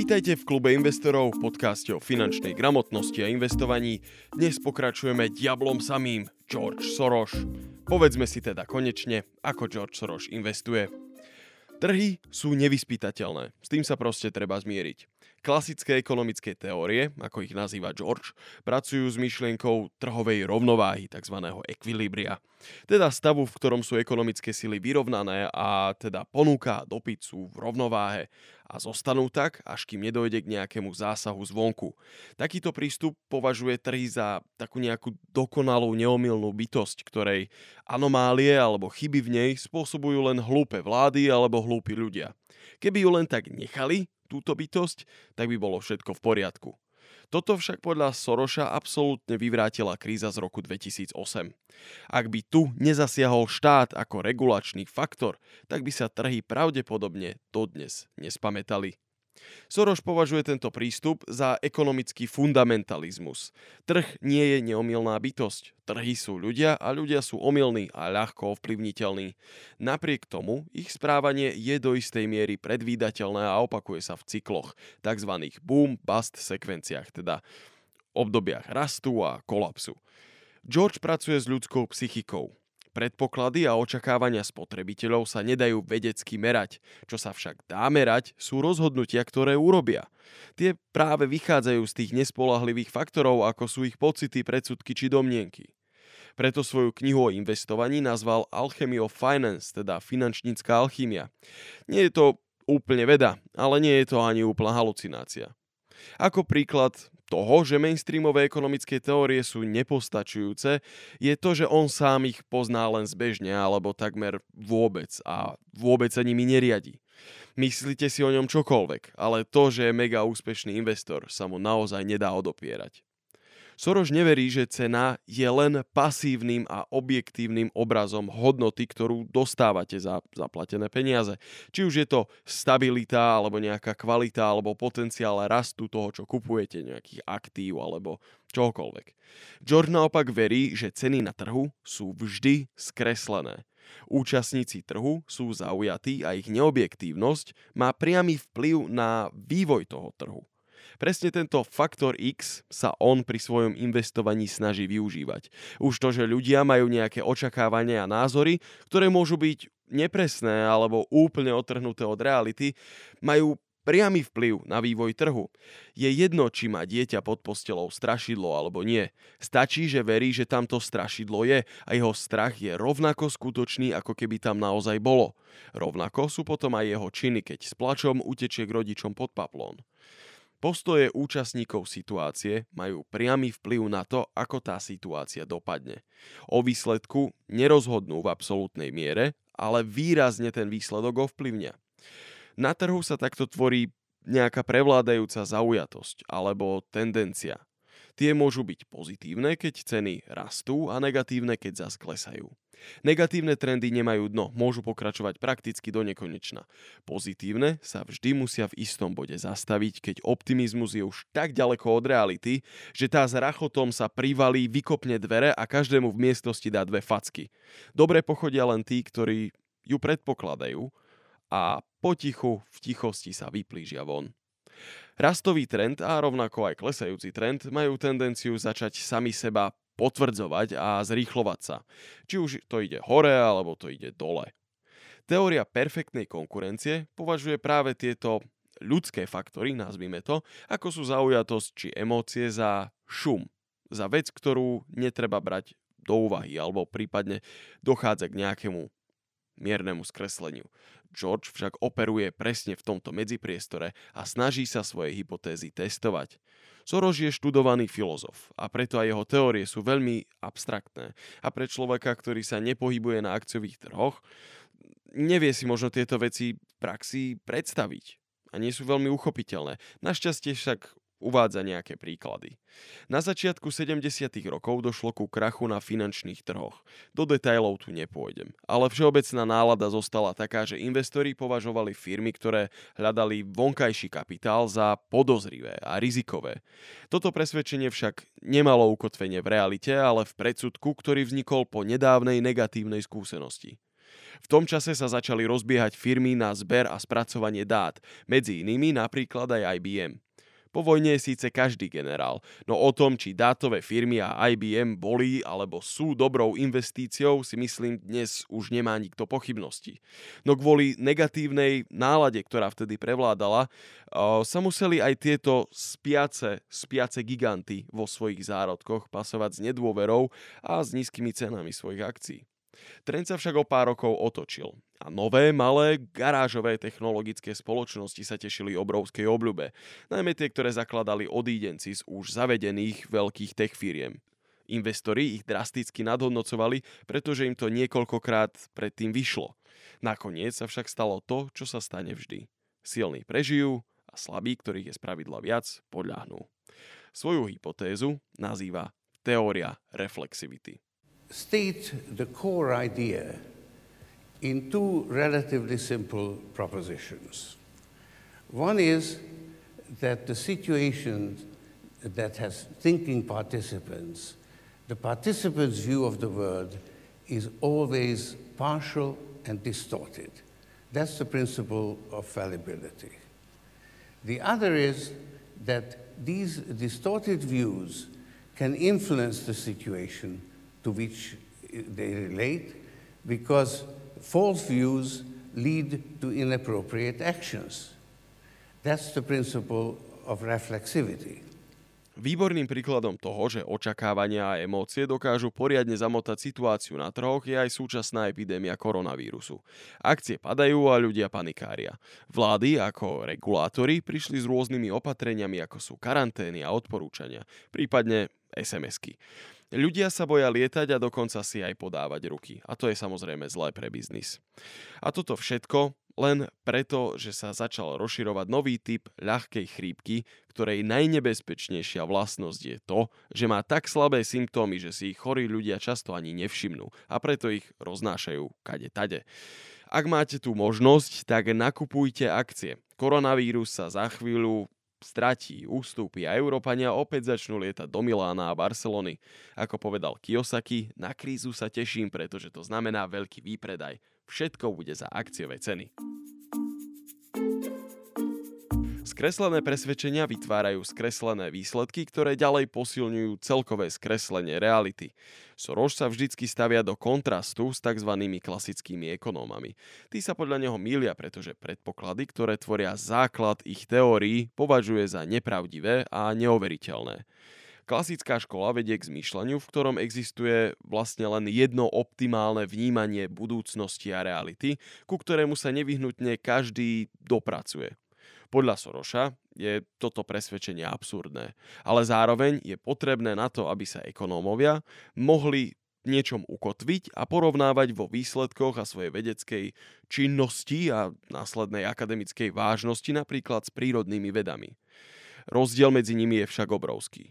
Vítajte v klube investorov, podcaste o finančnej gramotnosti a investovaní. Dnes pokračujeme diablom samým, George Soros. Povedzme si teda konečne, ako George Soros investuje. Trhy sú nevyspytateľné, s tým sa proste treba zmieriť. Klasické ekonomické teórie, ako ich nazýva George, pracujú s myšlienkou trhovej rovnováhy, tzv. Ekvilibria. Teda stavu, v ktorom sú ekonomické sily vyrovnané a teda ponuka a dopyt sú v rovnováhe a zostanú tak, až kým nedojde k nejakému zásahu zvonku. Takýto prístup považuje trhy za takú nejakú dokonalú neomylnú bytosť, ktorej anomálie alebo chyby v nej spôsobujú len hlúpe vlády alebo hlúpi ľudia. Keby ju len tak nechali, túto bytosť, tak by bolo všetko v poriadku. Toto však podľa Sorosa absolútne vyvrátila kríza z roku 2008. Ak by tu nezasiahol štát ako regulačný faktor, tak by sa trhy pravdepodobne dodnes nespamätali. Soros považuje tento prístup za ekonomický fundamentalizmus. Trh nie je neomylná bytosť. Trhy sú ľudia a ľudia sú omylní a ľahko ovplyvniteľní. Napriek tomu ich správanie je do istej miery predvídateľné a opakuje sa v cykloch, tzv. Boom-bust sekvenciách, teda obdobiach rastu a kolapsu. George pracuje s ľudskou psychikou. Predpoklady a očakávania spotrebiteľov sa nedajú vedecky merať. Čo sa však dá merať, sú rozhodnutia, ktoré urobia. Tie práve vychádzajú z tých nespoľahlivých faktorov, ako sú ich pocity, predsudky či domnienky. Preto svoju knihu o investovaní nazval Alchemy of Finance, teda finančnícka alchymia. Nie je to úplne veda, ale nie je to ani úplná halucinácia. Ako príklad toho, že mainstreamové ekonomické teórie sú nepostačujúce, je to, že on sám ich pozná len zbežne alebo takmer vôbec a vôbec sa nimi neriadi. Myslíte si o ňom čokoľvek, ale to, že je mega úspešný investor, sa mu naozaj nedá odopierať. Soros neverí, že cena je len pasívnym a objektívnym obrazom hodnoty, ktorú dostávate za zaplatené peniaze. Či už je to stabilita, alebo nejaká kvalita, alebo potenciál rastu toho, čo kupujete, nejakých aktív, alebo čokoľvek. George naopak verí, že ceny na trhu sú vždy skreslené. Účastníci trhu sú zaujatí a ich neobjektívnosť má priamy vplyv na vývoj toho trhu. Presne tento faktor X sa on pri svojom investovaní snaží využívať. Už to, že ľudia majú nejaké očakávania a názory, ktoré môžu byť nepresné alebo úplne otrhnuté od reality, majú priamy vplyv na vývoj trhu. Je jedno, či má dieťa pod postelou strašidlo alebo nie. Stačí, že verí, že tamto strašidlo je a jeho strach je rovnako skutočný, ako keby tam naozaj bolo. Rovnako sú potom aj jeho činy, keď s plačom utečie k rodičom pod paplón. Postoje účastníkov situácie majú priamy vplyv na to, ako tá situácia dopadne. O výsledku nerozhodnú v absolútnej miere, ale výrazne ten výsledok ovplyvňa. Na trhu sa takto tvorí nejaká prevládajúca zaujatosť alebo tendencia. Tie môžu byť pozitívne, keď ceny rastú a negatívne, keď zas klesajú. Negatívne trendy nemajú dno, môžu pokračovať prakticky do nekonečna. Pozitívne sa vždy musia v istom bode zastaviť, keď optimizmus je už tak ďaleko od reality, že tá s rachotom sa privalí, vykopne dvere a každému v miestnosti dá dve facky. Dobre pochodia len tí, ktorí ju predpokladajú a potichu v tichosti sa vyplížia von. Rastový trend a rovnako aj klesajúci trend majú tendenciu začať sami seba potvrdzovať a zrýchlovať sa. Či už to ide hore, alebo to ide dole. Teória perfektnej konkurencie považuje práve tieto ľudské faktory, nazvime to, ako sú zaujatosť či emócie za šum, za vec, ktorú netreba brať do úvahy, alebo prípadne dochádza k nejakému miernemu skresleniu. George však operuje presne v tomto medzipriestore a snaží sa svoje hypotézy testovať. Soros je študovaný filozof a preto aj jeho teórie sú veľmi abstraktné a pre človeka, ktorý sa nepohybuje na akciových trhoch, nevie si možno tieto veci v praxi predstaviť a nie sú veľmi uchopiteľné. Našťastie však uvádza nejaké príklady. Na začiatku 70. rokov došlo ku krachu na finančných trhoch. Do detailov tu nepôjdem, ale všeobecná nálada zostala taká, že investori považovali firmy, ktoré hľadali vonkajší kapitál, za podozrivé a rizikové. Toto presvedčenie však nemalo ukotvenie v realite, ale v predsudku, ktorý vznikol po nedávnej negatívnej skúsenosti. V tom čase sa začali rozbiehať firmy na zber a spracovanie dát, medzi inými napríklad aj IBM. Po vojne je síce každý generál, no o tom, či dátové firmy a IBM boli alebo sú dobrou investíciou, si myslím, dnes už nemá nikto pochybnosti. No kvôli negatívnej nálade, ktorá vtedy prevládala, sa museli aj tieto spiace giganty vo svojich zárodkoch pasovať s nedôverou a s nízkymi cenami svojich akcií. Trend sa však o pár rokov otočil a nové, malé, garážové technologické spoločnosti sa tešili obrovskej obľube, najmä tie, ktoré zakladali odídenci z už zavedených veľkých tech firiem. Investori ich drasticky nadhodnocovali, pretože im to niekoľkokrát predtým vyšlo. Nakoniec sa však stalo to, čo sa stane vždy. Silní prežijú a slabí, ktorých je spravidla viac, podľahnú. Svoju hypotézu nazýva teória reflexivity. State the core idea in two relatively simple propositions. One is that the situation that has thinking participants, the participants' view of the world is always partial and distorted. That's the principle of fallibility. The other is that these distorted views can influence the situation to which they relate, because false views lead to inappropriate actions. That's the principle of reflexivity. Výborným príkladom toho, že očakávania a emócie dokážu poriadne zamotať situáciu na trhoch, je aj súčasná epidémia koronavírusu. Akcie padajú a ľudia panikária. Vlády ako regulátori prišli s rôznymi opatreniami, ako sú karantény a odporúčania, prípadne SMS-ky. Ľudia sa boja lietať a dokonca si aj podávať ruky. A to je samozrejme zlé pre biznis. A toto všetko len preto, že sa začal rozširovať nový typ ľahkej chrípky, ktorej najnebezpečnejšia vlastnosť je to, že má tak slabé symptómy, že si ich chorí ľudia často ani nevšimnú a preto ich roznášajú kade tade. Ak máte tú možnosť, tak nakupujte akcie. Koronavírus sa za chvíľu stratí, ústupy a Európania opäť začnú lietať do Milána a Barcelony. Ako povedal Kiyosaki, na krízu sa teším, pretože to znamená veľký výpredaj. Všetko bude za akciové ceny. Skreslené presvedčenia vytvárajú skreslené výsledky, ktoré ďalej posilňujú celkové skreslenie reality. Soros sa vždycky stavia do kontrastu s tzv. Klasickými ekonómami. Tí sa podľa neho mýlia, pretože predpoklady, ktoré tvoria základ ich teórií, považuje za nepravdivé a neoveriteľné. Klasická škola vedie k zmýšľaniu, v ktorom existuje vlastne len jedno optimálne vnímanie budúcnosti a reality, ku ktorému sa nevyhnutne každý dopracuje. Podľa Sorosa je toto presvedčenie absurdné, ale zároveň je potrebné na to, aby sa ekonómovia mohli niečom ukotviť a porovnávať vo výsledkoch a svojej vedeckej činnosti a následnej akademickej vážnosti napríklad s prírodnými vedami. Rozdiel medzi nimi je však obrovský.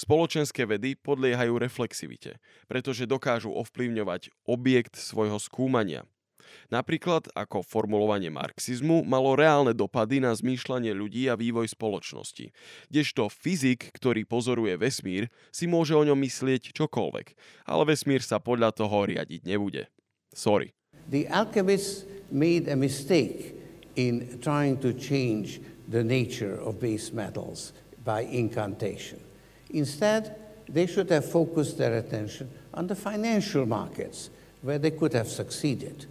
Spoločenské vedy podliehajú reflexivite, pretože dokážu ovplyvňovať objekt svojho skúmania. Napríklad ako formulovanie marxizmu malo reálne dopady na zmýšľanie ľudí a vývoj spoločnosti. Kdežto fyzik, ktorý pozoruje vesmír, si môže o ňom myslieť čokoľvek, ale vesmír sa podľa toho riadiť nebude. Sorry. The alchemists made a mistake in trying to change the nature of base metals by incantation. Instead, they should have focused their attention on the financial markets, where they could have succeeded.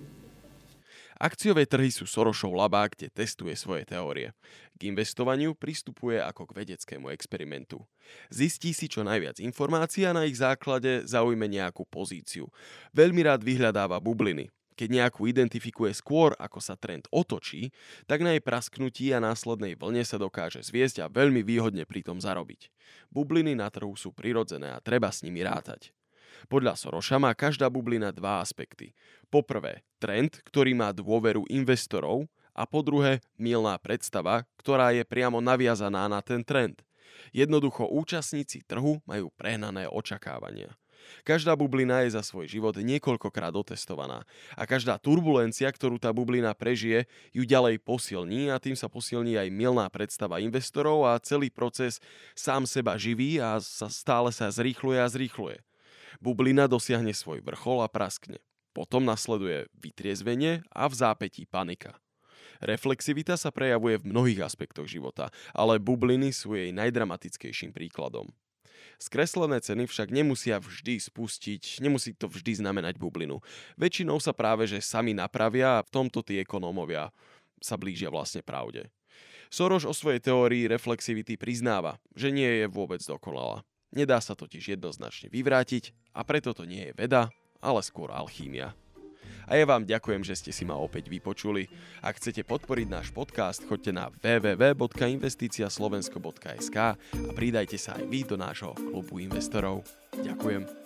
Akciové trhy sú Sorosov labá, kde testuje svoje teórie. K investovaniu pristupuje ako k vedeckému experimentu. Zistí si čo najviac informácií a na ich základe zaujme nejakú pozíciu. Veľmi rád vyhľadáva bubliny. Keď nejakú identifikuje skôr, ako sa trend otočí, tak na jej prasknutí a následnej vlne sa dokáže zviesť a veľmi výhodne pritom zarobiť. Bubliny na trhu sú prirodzené a treba s nimi rátať. Podľa Sorosa má každá bublina dva aspekty. Po prvé, trend, ktorý má dôveru investorov, a po druhé, mylná predstava, ktorá je priamo naviazaná na ten trend. Jednoducho účastníci trhu majú prehnané očakávania. Každá bublina je za svoj život niekoľkokrát otestovaná a každá turbulencia, ktorú tá bublina prežije, ju ďalej posilní a tým sa posilní aj mylná predstava investorov a celý proces sám seba živí a stále sa zrýchľuje a zrýchľuje. Bublina dosiahne svoj vrchol a praskne. Potom nasleduje vytriezvenie a v zápätí panika. Reflexivita sa prejavuje v mnohých aspektoch života, ale bubliny sú jej najdramatickejším príkladom. Skreslené ceny však nemusí to vždy znamenať bublinu. Väčšinou sa práve, že sami napravia a v tomto tí ekonómovia sa blížia vlastne pravde. Soros o svojej teórii reflexivity priznáva, že nie je vôbec dokonalá. Nedá sa totiž jednoznačne vyvrátiť a preto to nie je veda, ale skôr alchímia. A ja vám ďakujem, že ste si ma opäť vypočuli. Ak chcete podporiť náš podcast, choďte na www.investiciaslovensko.sk a pridajte sa aj vy do nášho klubu investorov. Ďakujem.